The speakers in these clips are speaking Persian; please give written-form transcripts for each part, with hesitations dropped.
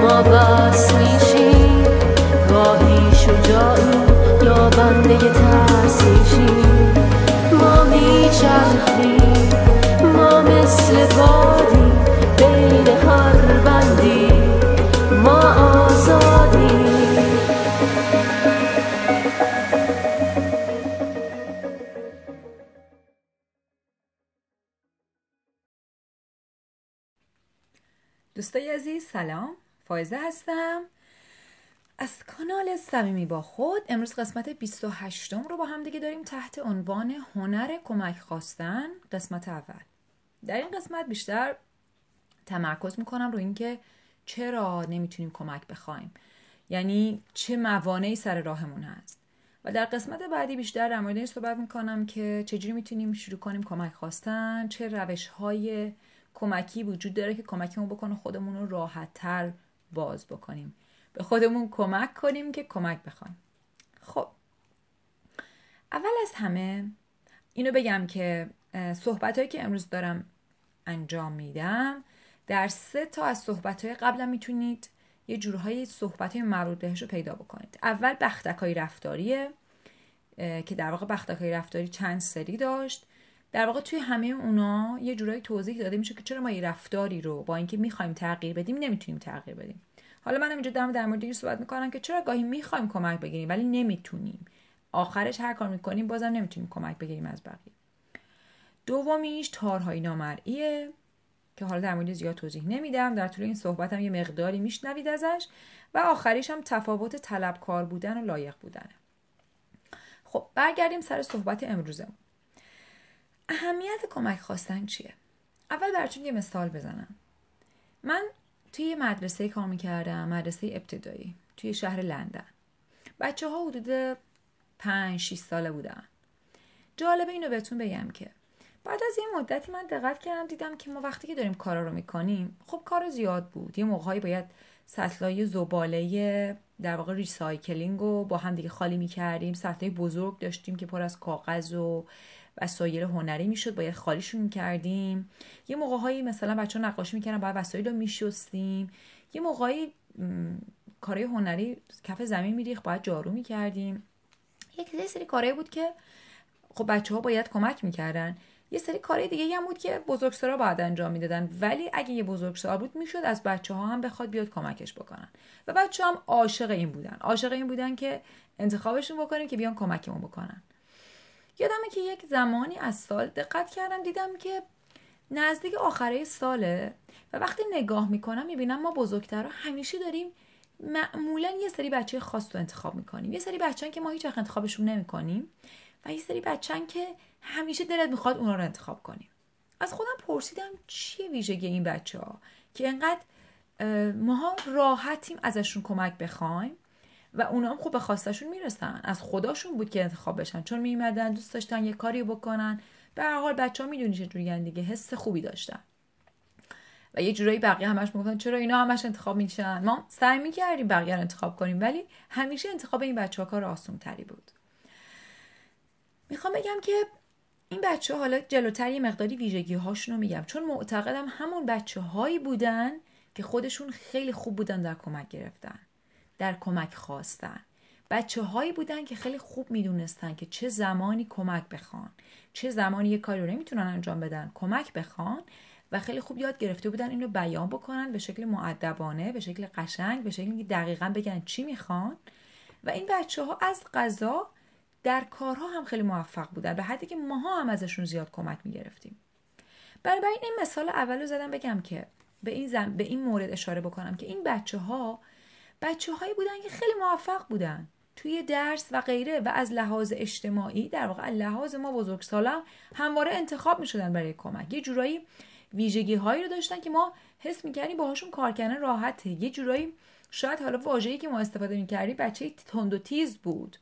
ما بس میشیم گاهی شجاعی یا بنده ترس میشیم ما میچرخیم ما مثل بادی بین هر بندی ما آزادی دوستای عزیز سلام، فائزه هستم از کانال صمیمی با خود. امروز قسمت 28 رو با هم دیگه داریم تحت عنوان هنر کمک خواستن. قسمت اول. در این قسمت بیشتر تمرکز میکنم رو اینکه چرا نمیتونیم کمک بخوایم، یعنی چه موانعی سر راهمون هست، و در قسمت بعدی بیشتر در مورد این صحبت میکنم که چجوری میتونیم شروع کنیم کمک خواستن، چه روش‌های کمکی وجود داره که کمکمون بکنه خودمون رو راحت‌تر باز بکنیم، به خودمون کمک کنیم که کمک بخوایم. خب اول از همه اینو بگم که صحبت‌هایی که امروز دارم انجام میدم در 3 تا از صحبت‌های قبلا میتونید یه جورهای صحبت‌های مربوط بهش رو پیدا بکنید. اول بختک‌های رفتاریه که در واقع بختک‌های رفتاری چند سری داشت. در واقع توی همه اونا یه جورایی توضیح داده میشه که چرا ما یه رفتاری رو با اینکه می‌خوایم تغییر بدیم نمیتونیم تغییر بدیم. حالا منم اینجا دارم در مورد این صحبت می‌کنم که چرا گاهی می‌خوایم کمک بگیریم ولی نمیتونیم. آخرش هر کار می‌کنیم بازم نمیتونیم کمک بگیریم از بقیه. دومیش تارهای نامرئیه که حالا در مورد زیاد توضیح نمیدم، در طول این صحبتم یه مقداری میشنوید ازش، و آخریش هم تفاوت طلبکار بودن و لایق بودنه. خب برگردیم سر صحبت امروزمون. اهمیت کمک خواستن چیه؟ اول براتون یه مثال بزنم. من توی یه مدرسه کار میکردم، مدرسه ابتدایی توی شهر لندن. بچه‌ها حدود 5-6 ساله بودن. جالبه اینو بهتون بگم که بعد از یه مدتی من دقت کردم دیدم که ما وقتی که داریم کارا رو میکنیم، خب کار زیاد بود، یه موقعی باید سطلای زباله در واقع ریسایکلینگ رو با هم دیگه خالی میکردیم، سطلای بزرگ داشتیم که پر از کاغذ و وسایل هنری میشد، باید خالیشون میکردیم. یه موقعهایی مثلا بچه‌ها نقاشی میکردن، باید وسایل رو میشستیم. یه موقعی کارهای هنری کف زمین میریخت، باید جارو میکردیم. یه سری کارایی بود که خب بچه‌ها باید کمک میکردن. یه سری کارهای دیگه هم بود که بزرگسالا باید انجام میدادن، ولی اگه یه بزرگسال بود میشد از بچه‌ها هم بخواد بیاد کمکش بکنن، و بچه‌ها هم عاشق این بودن که انتخابشون بکنیم که بیان کمکمون بکنن. یادمه که یک زمانی از سال دقت کردم دیدم که نزدیک آخره ساله و وقتی نگاه میکنم میبینم ما بزرگترها همیشه داریم معمولا یه سری بچه خاص رو انتخاب میکنیم، یه سری بچه‌ان که ما هیچ وقت انتخابشون نمیکنیم، و یه سری بچه‌ان که همیشه دلت میخواد اونا رو انتخاب کنیم. از خودم پرسیدم چیه ویژگی این بچه‌ها که انقدر ماها راحتیم ازشون کمک بخوایم و اونا هم خوب به خواستشون میرسن. از خداشون بود که انتخاب بشن، چون میمدن دوست داشتن یه کاری بکنن. به هر حال بچه‌ها میدونی چه جورین دیگه، حس خوبی داشتن و یه جورایی بقیه همش میگفتن چرا اینا همش انتخاب میشن. ما سعی میکردیم بقیه رو انتخاب کنیم، ولی همیشه انتخاب این بچه‌ها کار آسون‌تری بود. میخوام بگم که این بچه ها، حالا جلوتر یه مقداری ویژگی هاشون رو میگم، چون معتقدم همون بچه هایی بودن که خودشون خیلی خوب بودن در کمک گرفتن، در کمک خواستن. بچه هایی بودن که خیلی خوب میدونستن که چه زمانی کمک بخوان، چه زمانی یه کاری رو نمیتونن انجام بدن کمک بخوان، و خیلی خوب یاد گرفته بودن این رو بیان بکنن به شکل مؤدبانه، به شکل قشنگ، به شکلی که دقیقاً بگن چی میخوان. و این بچه ها از قضا در کارها هم خیلی موفق بودن، به حدی که ماها هم ازشون زیاد کمک میگرفتیم. برای این مثال اولو زدم بگم که به این مورد اشاره بکنم که این بچه‌ها بچه‌هایی بودن که خیلی موفق بودن توی درس و غیره و از لحاظ اجتماعی در واقع لحاظ ما بزرگسالان همواره انتخاب می‌شدن برای کمک. یه جورایی ویژگی‌هایی رو داشتن که ما حس می‌کردیم باهاشون کار کردن راحته. یه جورایی شاید حالا واژه‌ای که ما استفاده می‌کردیم بچه‌ی تند و تیز بود،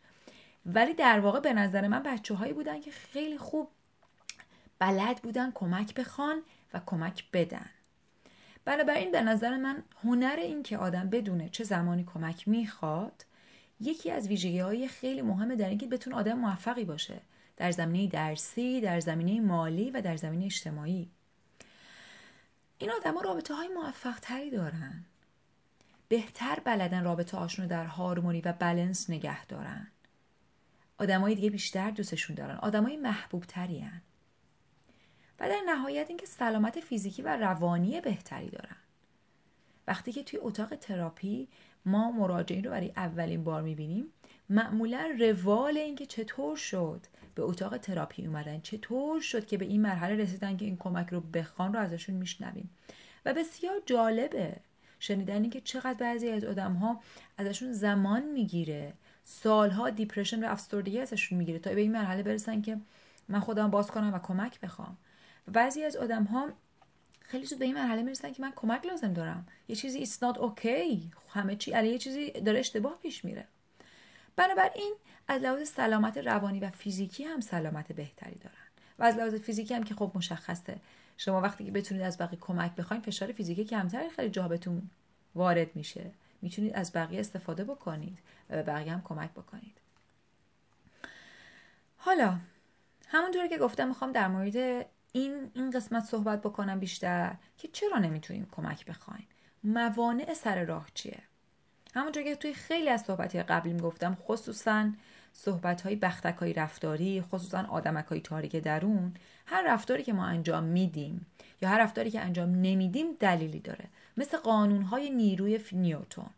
ولی در واقع به نظر من بچه‌هایی بودن که خیلی خوب بلد بودن کمک بخوان و کمک بدن. بنابراین به نظر من هنر این که آدم بدونه چه زمانی کمک میخواد یکی از ویژگی‌های خیلی مهمه در اینکه بتونه آدم موفقی باشه در زمینه درسی، در زمینه مالی و در زمینه اجتماعی. این آدم‌ها رابطه‌های موفق‌تری دارن، بهتر بلدن رابطه‌هاشون رو در هارمونی و بالانس نگه دارن. آدم‌های دیگه بیشتر دوستشون دارن، آدم‌های محبوب‌ترین و در نهایت اینکه سلامت فیزیکی و روانی بهتری دارن. وقتی که توی اتاق تراپی ما مراجعین رو برای اولین بار میبینیم، معمولا روال اینکه چطور شد به اتاق تراپی اومدن، چطور شد که به این مرحله رسیدن که این کمک رو بخوان رو ازشون میشنویم و بسیار جالبه شنیدن اینکه چقدر بعضی از آدم‌ها ازشون زمان میگیره، سالها دیپرشن و افسردگی ازشون میگیره تا به این مرحله برسن که من خودم باز کنم و کمک بخوام. بعضی از آدم ها خیلی زود به این مرحله میرسن که من کمک لازم دارم، یه چیزی it's not okay، همه چی علیه یه چیزی داره اشتباه پیش میره. بنابراین از لحاظ سلامت روانی و فیزیکی هم سلامت بهتری دارن و از لحاظ فیزیکی هم که خب مشخصه شما وقتی که بتونید از بقیه کمک بخواید فشار فیزیکی کمتر خیلی جا بهتون وارد میشه، میتونید از بقیه استفاده بکنید و به بقیه هم کمک بکنید. حالا همونطوری که گفتم میخوام در مورد این قسمت صحبت بکنم بیشتر که چرا نمیتونیم کمک بخوایم، موانع سر راه چیه. همونجور که توی خیلی از صحبت‌های قبلیم گفتم، خصوصا صحبت‌های بختک‌های رفتاری، خصوصا آدمک‌های تاریک درون، هر رفتاری که ما انجام میدیم یا هر رفتاری که انجام نمیدیم دلیلی داره، مثل قانون‌های نیروی نیوتن.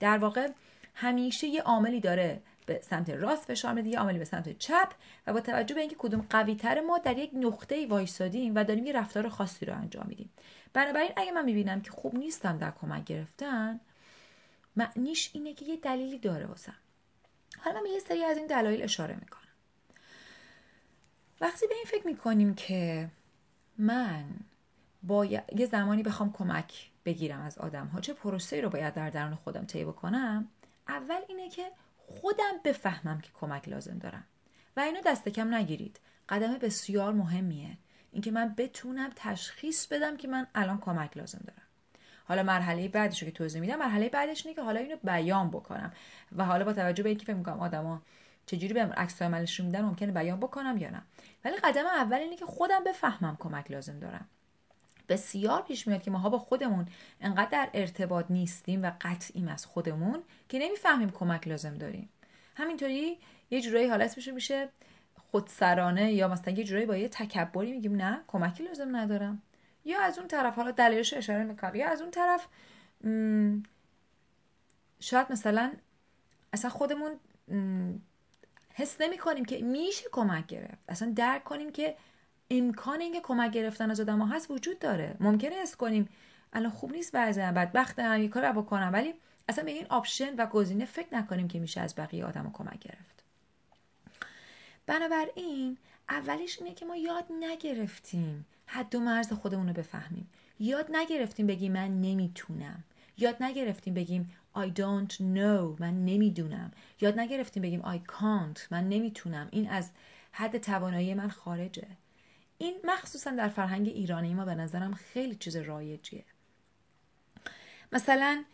در واقع همیشه یه عاملی داره به سمت راست فشار میده، یه عاملی به سمت چپ، و با توجه به اینکه کدوم قوی تر ما در یک نقطه‌ای وایسادیم و داریم یه رفتار خاصی رو انجام میدیم. بنابراین اگه من میبینم که خوب نیستم در کمک گرفتن، معنیش اینه که یه دلیلی داره واسم. حالا من یه سری از این دلایل اشاره میکنم. وقتی به این فکر میکنیم که من باید یه زمانی بخوام کمک بگیرم از آدم‌ها، چه پروسه‌ای رو باید در درون خودم طی بکنم؟ اول اینه که خودم بفهمم که کمک لازم دارم و اینو دست کم نگیرید، قدم بسیار مهمیه. اینکه من بتونم تشخیص بدم که من الان کمک لازم دارم. حالا مرحله بعدش رو که توضیح میدم، مرحله بعدش اینه که حالا اینو بیان بکنم و حالا با توجه به اینکه فکر می‌کنم آدما چجوری به عکس عملش میدن ممکنه بیان بکنم یا نه، ولی قدم اول اینه که خودم بفهمم کمک لازم دارم. بسیار پیش میاد که ماها با خودمون انقدر در ارتباط نیستیم و قطعیم از خودمون که نمیفهمیم کمک لازم داریم. همینطوری یه جورایی حالا اسمش میشه خودسرانه، یا مثلا یه جورایی با یه تکبری میگیم نه کمکی لازم ندارم، یا از اون طرف حالا دلیلش اشاره میکنم، یا از اون طرف شاید مثلا اصلا خودمون حس نمیکنیم که میشه کمک گرفت، اصلا درک کنیم که امکان اینکه کمک گرفتن از آدم‌ها هست وجود داره. ممکنه حس کنیم الان خوب نیست، وضعم بدبختم، یه کاری بکنم، ولی اصلا به این آپشن و گزینه فکر نکنیم که میشه از بقیه آدم‌ها کمک گرفت. بنابراین اولیش اینه که ما یاد نگرفتیم حد و مرز خودمون رو بفهمیم. یاد نگرفتیم بگیم من نمیتونم. یاد نگرفتیم بگیم I don't know، من نمیدونم. یاد نگرفتیم بگیم I can't، من نمیتونم. این از حد توانایی من خارجه. این مخصوصا در فرهنگ ایرانی ما به نظرم خیلی چیز رایجیه. مثلا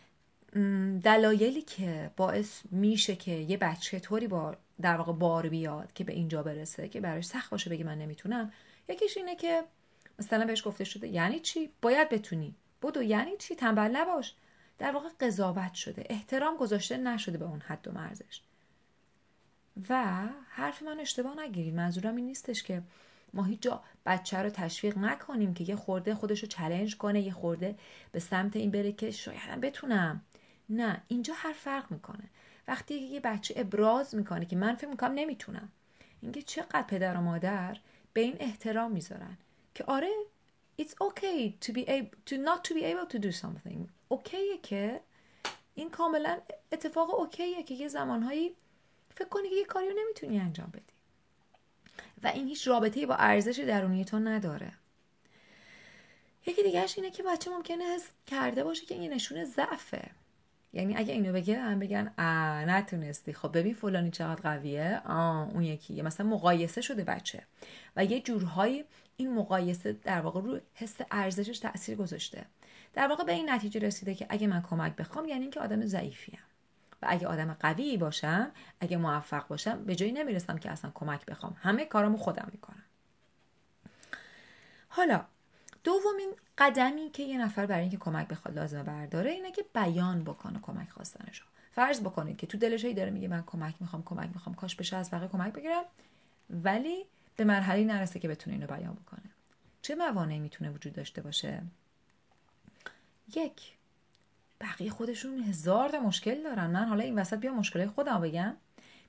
دلایلی که باعث میشه که یه بچه طوری در واقع بار بیاد که به اینجا برسه که براش سخت باشه بگه من نمیتونم، یکیش اینه که مثلا بهش گفته شده یعنی چی؟ باید بتونی. بدو یعنی چی؟ تنبل نباش. در واقع قضاوت شده، احترام گذاشته نشده به اون حد و مرزش. و حرف من اشتباه نگیرید، منظورم این نیستش که ما هیچ جا بچه رو تشویق نکنیم که یه خورده خودشو چالش کنه، یه خورده به سمت این بره که شاید بتونم. نه، اینجا هر فرق میکنه. وقتی یه بچه ابراز میکنه که من فکر میکنم نمیتونم، اینکه چقدر پدر و مادر به این احترام میذارن که آره it's okay to be able to not to be able to do something. اوکیه که این کاملا اتفاق اوکیه که یه زمانهایی فکر کنی که یه کاری رو نمیتونی انجام بدی و این هیچ رابطه‌ای با ارزش درونی تو نداره. یکی دیگهش اینه که بچه ممکنه حس کرده باشه که این نشونه ضعفه. یعنی اگه اینو بگه هم بگن نتونستی، خب ببین فلانی چقدر قویه، اون یکی مثلا مقایسه شده بچه و یه جورهایی این مقایسه در واقع رو حس ارزشش تأثیر گذاشته. در واقع به این نتیجه رسیده که اگه من کمک بخوام یعنی اینکه آدم ضعیفیم و اگه آدم قوی باشم، اگه موفق باشم، به جایی نمیرسم که اصلا کمک بخوام، همه کارامو خودم میکنم. حالا دومین قدمی که یه نفر برای اینکه کمک بخواد لازمه برداره اینه که بیان بکنه کمک خواستنشو. فرض بکنید که تو دلش هی داره میگه من کمک میخوام، کاش بشه از بقیه کمک بگیرم، ولی به مرحله نرسه که بتونه اینو بیان بکنه. چه موانعی میتونه وجود داشته باشه؟ یک، بقیه خودشون هزار تا مشکل دارن، من حالا این وسط بیا مشکلای خودم بگم؟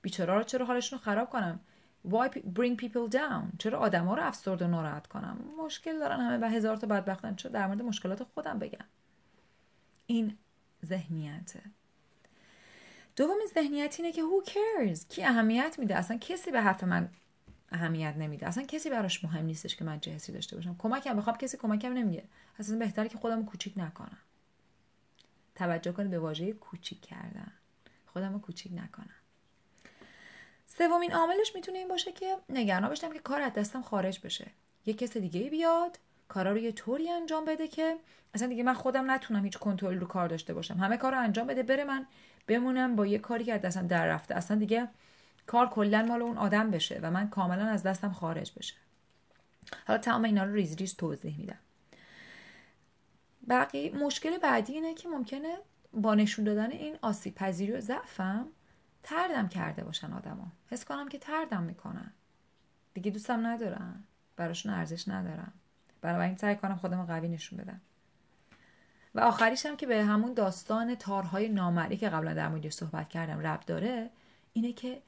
بیچاره‌ها رو چرا حالشون رو خراب کنم؟ Why bring people down؟ چرا آدم‌ها رو افسرده و ناراحت کنم؟ مشکل دارن همه و هزار تا بدبختن، چرا در مورد مشکلات خودم بگم؟ این ذهنیته. دومین ذهنیت اینه که who cares؟ کی اهمیت میده؟ اصلا کسی به حرف من اهمیت نمیده، اصلا کسی براش مهم نیستش که من چه حسی داشته باشم، کمکم بخوام کسی کمکم نمیگه، اصلا بهتره که خودمو کوچیک نکنم. توجه کنید به واژه کوچیک کردن، خودمو کوچیک نکنم. سومین عاملش میتونه این باشه که نگران باشم که کار از دستم خارج بشه، یه کس دیگه بیاد کارا رو یه طوری انجام بده که اصلا دیگه من خودم نتونم هیچ کنترلی رو کار داشته باشم، همه کارو انجام بده بره، من بمونم با یه کاری که از دستم در رفته، اصلا دیگه کار کلا مال اون آدم بشه و من کاملا از دستم خارج بشه. حالا تمام اینا رو ریز ریز توضیح میدم. باقی مشکل بعدی اینه که ممکنه با نشون دادن این آسیب پذیری و ضعفم تردم کرده باشن آدما، حس کنم که تردم میکنن، دیگه دوستم ندارن، براشون ارزش ندارم، بنابراین سعی کنم خودم قوی نشون بدم. و آخریش هم که به همون داستان تارهای نامرئی که قبلا در موردش صحبت کردم ربط داره، اینه که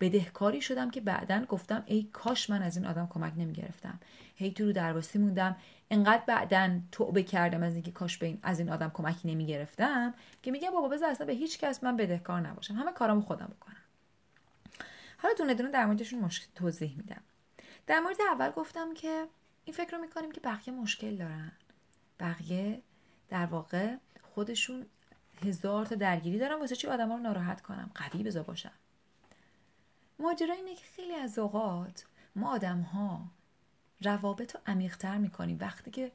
بدهکاری شدم که بعدن گفتم ای کاش من از این آدم کمک نمیگرفتم، هی تو رو درواسی موندم، انقدر بعدن توبه کردم از اینکه کاش از این آدم کمکی نمیگرفتم که میگم بابا بذار اصلا به هیچ کس من بدهکار نباشم، همه کارامو خودم بکنم. حالا دونه دونه در موردشون توضیح میدم. در مورد اول گفتم که این فکر رو میکنیم که بقیه مشکل دارن، بقیه در واقع خودشون هزار تا درگیری دارم، واسه چی آدما رو ناراحت کنم، قوی بذار باشم. ماجرا اینه که خیلی از اوقات ما آدم‌ها روابط رو عمیق‌تر می‌کنیم وقتی که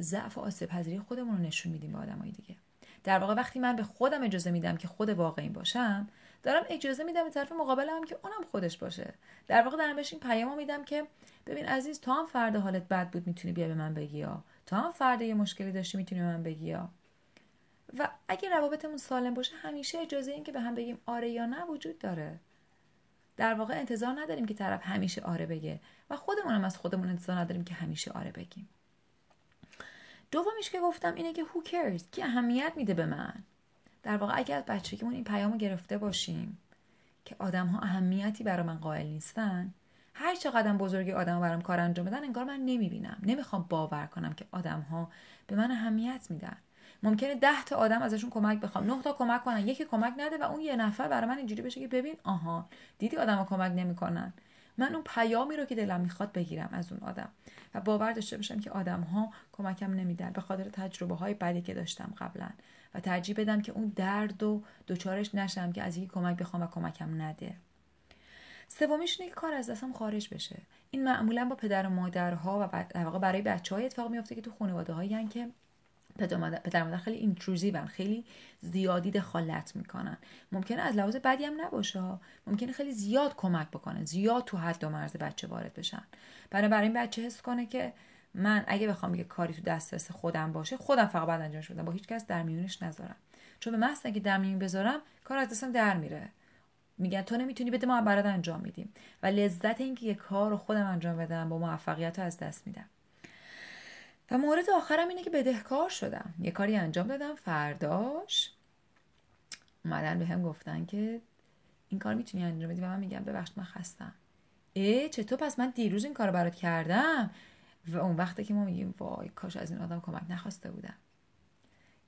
ضعف و آسیب‌پذیری خودمون رو نشون میدیم به آدمای دیگه. در واقع وقتی من به خودم اجازه میدم که خود واقعی باشم، دارم اجازه میدم به طرف مقابلم که اونم خودش باشه. در واقع دارم بهش این پیامو میدم که ببین عزیز، تو هم فردا حالت بد بود میتونی بیا به من بگی، تو هم فردا یه مشکلی داشتی میتونی به من بگی. و اگه روابطمون سالم باشه همیشه اجازه این که به هم بگیم آره یا نه وجود داره. در واقع انتظار نداریم که طرف همیشه آره بگه و خودمون هم از خودمون انتظار نداریم که همیشه آره بگیم. دومیش که گفتم اینه که who cares، کی اهمیت میده به من. در واقع اگه از بچگیمون این پیامو گرفته باشیم که آدم‌ها اهمیتی برای من قائل نیستن، هر چقدر بزرگ آدم‌ها برام کار انجام بدن انگار من نمیبینم، نمیخوام باور کنم که آدم‌ها به من اهمیت میدن. ممکنه 10 تا آدم ازشون کمک بخوام، 9 تا کمک کنن، یکی کمک نده و اون یه نفر برای من اینجوری بشه که ببین آها دیدی آدما کمک نمیکنن، من اون پیامی رو که دلم میخواد بگیرم از اون آدم و باور داشته باشم که آدم‌ها کمکم نمیدن به خاطر تجربه‌های بدی که داشتم قبلا و ترجیح بدم که اون درد و دوچارش نشم که از یکی کمک بخوام و کمکم نده. سومیش اینه که کار از دستم خارج بشه. این معمولا با پدر و مادرها و در واقع برای بچه‌ها اتفاق میفته که تو خانواده‌هایی که پدر مادر خیلی اینتروزیون، خیلی زیادی دخالت میکنن. ممکنه از لحاظ بدی هم نباشه، ممکنه خیلی زیاد کمک بکنه، زیاد تو حد و مرز بچه وارد بشن، برای این بچه حس کنه که من اگه بخوام یه کاری تو دسترس خودم باشه خودم فقط باید انجامش بدم، با هیچ کس در میونش نذارم، چون به محض اینکه در میون بذارم کار از دستم در میره. میگن تو نمیتونی بده، ما برات انجام میدیم و لذت اینکه یه کار رو خودم انجام بدم با موفقیت از دست میدم. و مورد آخرم اینه که بدهکار شدم، یه کاری انجام دادم، فرداش اومدن به هم گفتن که این کار میتونی انجام بدی و من میگم ببخشید من خستم. چطور پس من دیروز این کار رو برات کردم؟ و اون وقته که ما میگیم وای کاش از این آدم کمک نخواسته بودم.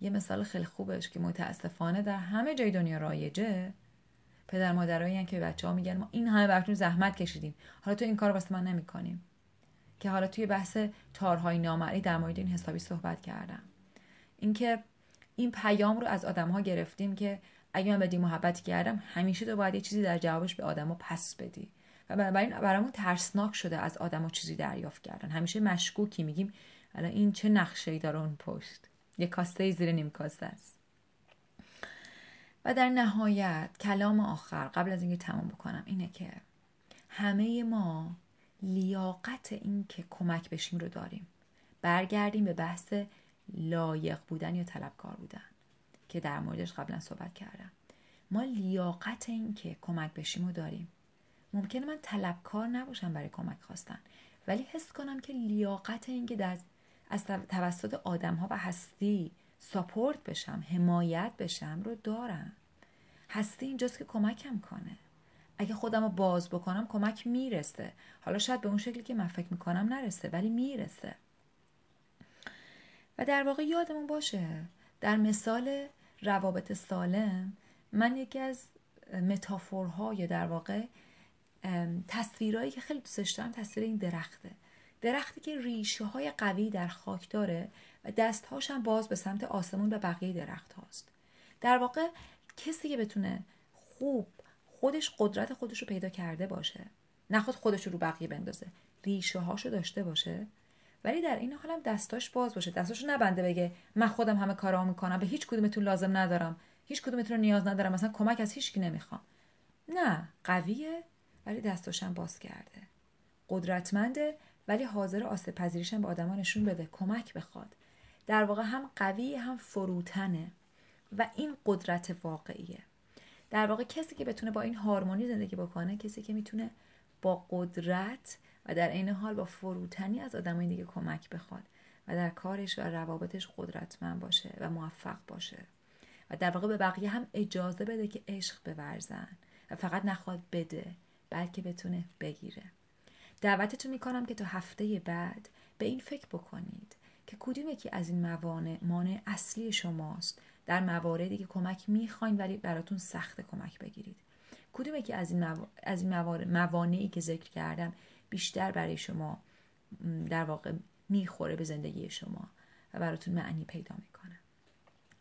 یه مثال خیلی خوبش که متاسفانه در همه جای دنیا رایجه، پدر مادرایی هستن که بچه‌ها میگن ما این همه براتون زحمت کشیدیم، حالا تو این کارو واسه من نمی‌کنیم. که حالا توی بحث تارهای نامرئی در مورد این حسابی صحبت کردم. اینکه این پیام رو از آدم‌ها گرفتیم که اگه من بدی محبت کردم، همیشه تو باید یه چیزی در جوابش به آدم‌ها پس بدی. و بنابراین برامون ترسناک شده از آدم‌ها چیزی دریافت کردن. همیشه مشکوکی، میگیم الان این چه نقشه‌ای داره اون پشت؟ یه کاسته زیر نیم کاسته است. و در نهایت کلام آخر قبل از اینکه تمام بکنم اینه که همه ما لیاقت این که کمک بشیم رو داریم. برگردیم به بحث لایق بودن یا طلبکار بودن که در موردش قبلا صحبت کردم. ما لیاقت این که کمک بشیم رو داریم. ممکنه من طلبکار نباشم برای کمک خواستن، ولی حس کنم که لیاقت این که از توسط آدم ها و هستی ساپورت بشم، حمایت بشم رو دارم. هستی اینجاست که کمکم کنه. اگه خودم رو باز بکنم کمک میرسه. حالا شاید به اون شکلی که من فکر میکنم نرسه، ولی میرسه. و در واقع یادمون باشه در مثال روابط سالم، من یکی از متافورها یا در واقع تصویرهایی که خیلی دوستش دارم تصویر این درخته. درختی که ریشه های قوی در خاک داره و دست هاش هم باز به سمت آسمون و بقیه درخت هاست. در واقع کسی که بتونه خوب خودش قدرت خودش رو پیدا کرده باشه، نخواد خودش رو بقیه بندازه، ریشه هاشو داشته باشه، ولی در این حال هم دستاش باز باشه، دستاشو نبنده بگه من خودم همه کارا میکنم، به هیچ کدومتون لازم ندارم، هیچ کدومتون نیاز ندارم، مثلا کمک از هیچ کی نمیخوام. نه، قویه ولی دستاش هم باز کرده، قدرتمنده ولی حاضر آسیب پذیریش هم به آدما نشون بده، کمک بخواد. در واقع هم قوی هم فروتنه و این قدرت واقعیه. در واقع کسی که بتونه با این هارمونی زندگی بکنه، کسی که میتونه با قدرت و در عین حال با فروتنی از آدمای دیگه کمک بخواد و در کارش و روابطش قدرتمند باشه و موفق باشه و در واقع به بقیه هم اجازه بده که عشق بورزن و فقط نخواد بده، بلکه بتونه بگیره. دعوتتون میکنم که تا هفته بعد به این فکر بکنید که کدوم یکی از این موانع مانع اصلی شماست در مواردی که کمک میخواین ولی براتون سخت کمک بگیرید. کدوم یکی از این موانعی که ذکر کردم بیشتر برای شما در واقع میخوره به زندگی شما و براتون معنی پیدا میکنه.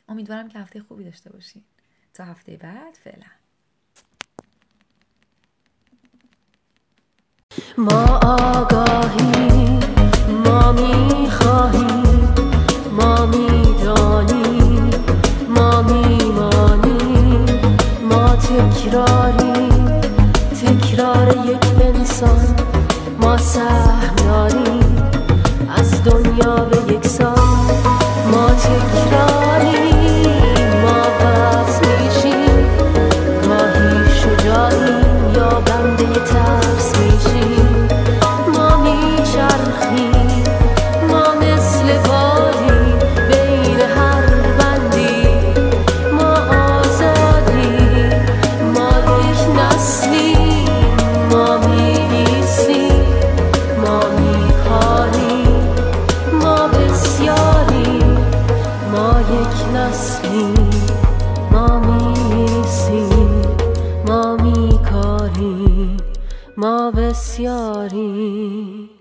امیدوارم که هفته خوبی داشته باشین. تا هفته بعد، فعلا. ما آگاهی، ما میخواهیم، ما میدانیم، ما میمانیم، ما تکراریم، تکرار یک انسان، ما سهم داریم از دنیا به یکسان، ما تکراریم، ما بس میشیم، گاهی شجاعیم یا بنده ترس میشیم، ما بسیاری.